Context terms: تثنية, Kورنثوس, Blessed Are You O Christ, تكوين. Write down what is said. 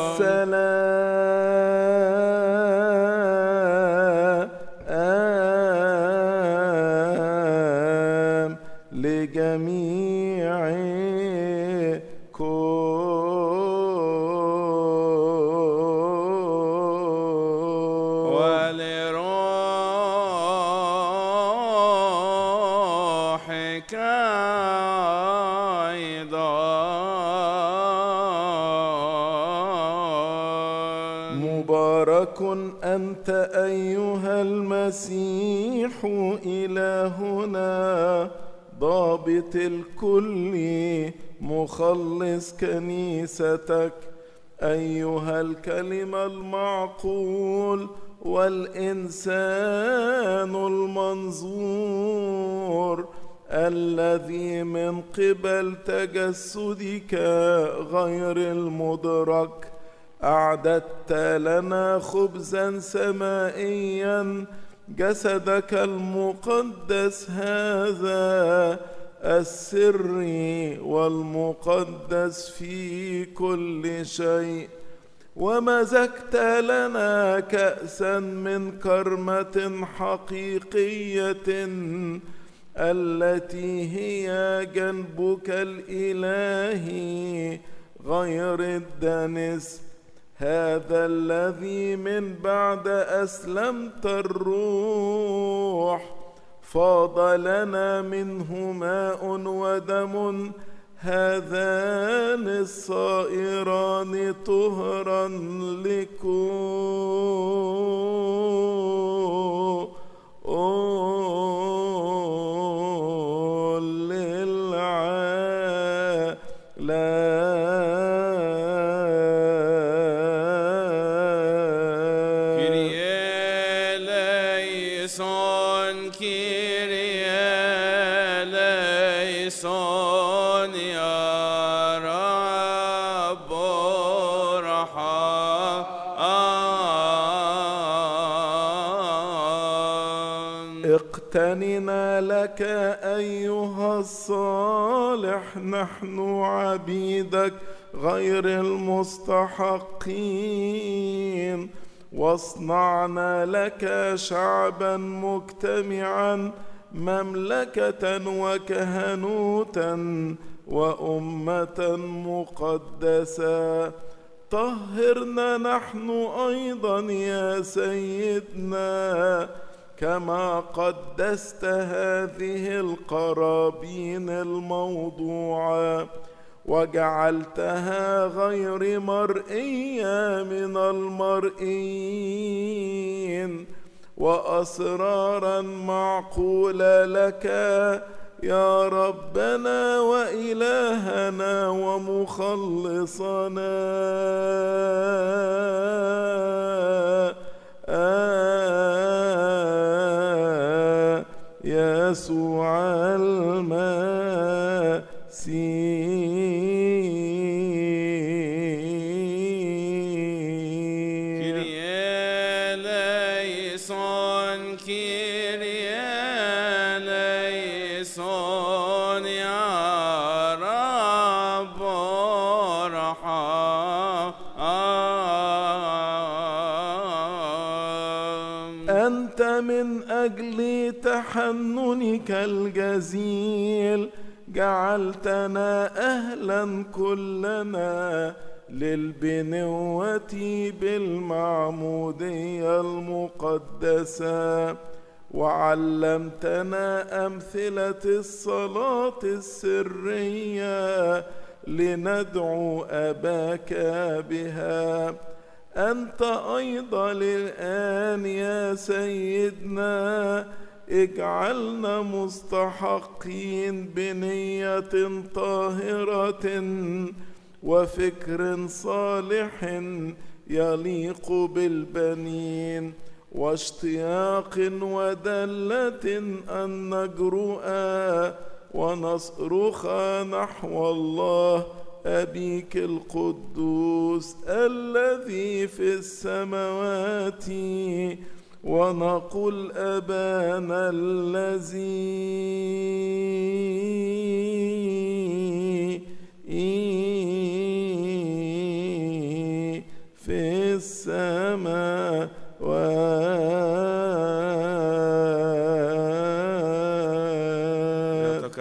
والسلام لجميعكم ولروحك مبارك أنت أيها المسيح إلهنا ضابط الكل مخلص كنيستك أيها الكلم المعقول والإنسان المنظور الذي من قبل تجسدك غير المدرك أعددت لنا خبزا سمائيا جسدك المقدس هذا السر والمقدس في كل شيء ومزجت لنا كأسا من كرمة حقيقية التي هي جنبك الإلهي غير الدنس هذا الذي من بعد أسلمت الروح فاض لنا منه ماء ودم هذان الصائران طهرا لكل العالم اقتننا لك أيها الصالح نحن عبيدك غير المستحقين واصنعنا لك شعبا مجتمعا مملكة وكهنوتا وأمة مقدسة طهرنا نحن أيضا يا سيدنا كما قدست هذه القرابين الموضوعة وجعلتها غير مرئية من المرئيين وأسرارا معقولة لك يا ربنا وإلهنا ومخلصنا يسوع المسيح كيريا ليسون كيريا ليسون يا رب ارحم أنت من أجلي تحننك الجزيل جعلتنا أهلا كلنا للبنوة بالمعمودية المقدسة وعلمتنا أمثلة الصلاة السرية لندعو أباك بها أنت أيضا الآن يا سيدنا اجعلنا مستحقين بنية طاهرة وفكر صالح يليق بالبنين واشتياق ودلة أن نجرؤ ونصرخ نحو الله أبيك القدوس الذي في السماوات ونقول أبانا الذي السماوات